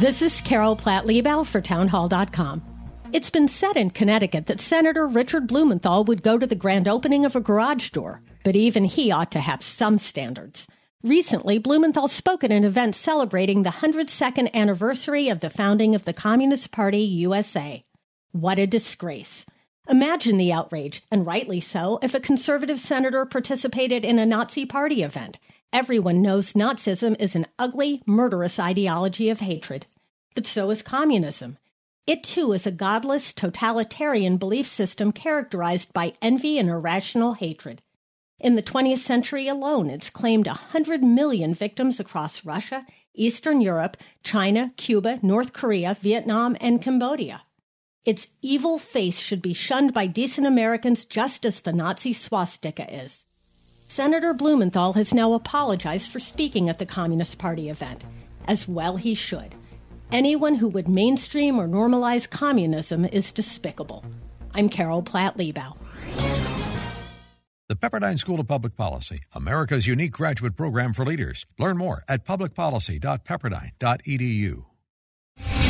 This is Carol Platt Liebau for TownHall.com. It's been said in Connecticut that Senator Richard Blumenthal would go to the grand opening of a garage door, but even he ought to have some standards. Recently, Blumenthal spoke at an event celebrating the 102nd anniversary of the founding of the Communist Party USA. What a disgrace. Imagine the outrage, and rightly so, if a conservative senator participated in a Nazi party event. Everyone knows Nazism is an ugly, murderous ideology of hatred. But so is communism. It, too, is a godless, totalitarian belief system characterized by envy and irrational hatred. In the 20th century alone, it's claimed 100 million victims across Russia, Eastern Europe, China, Cuba, North Korea, Vietnam, and Cambodia. Its evil face should be shunned by decent Americans just as the Nazi swastika is. Senator Blumenthal has now apologized for speaking at the Communist Party event. As well he should. Anyone who would mainstream or normalize communism is despicable. I'm Carol Platt Liebau. The Pepperdine School of Public Policy, America's unique graduate program for leaders. Learn more at publicpolicy.pepperdine.edu.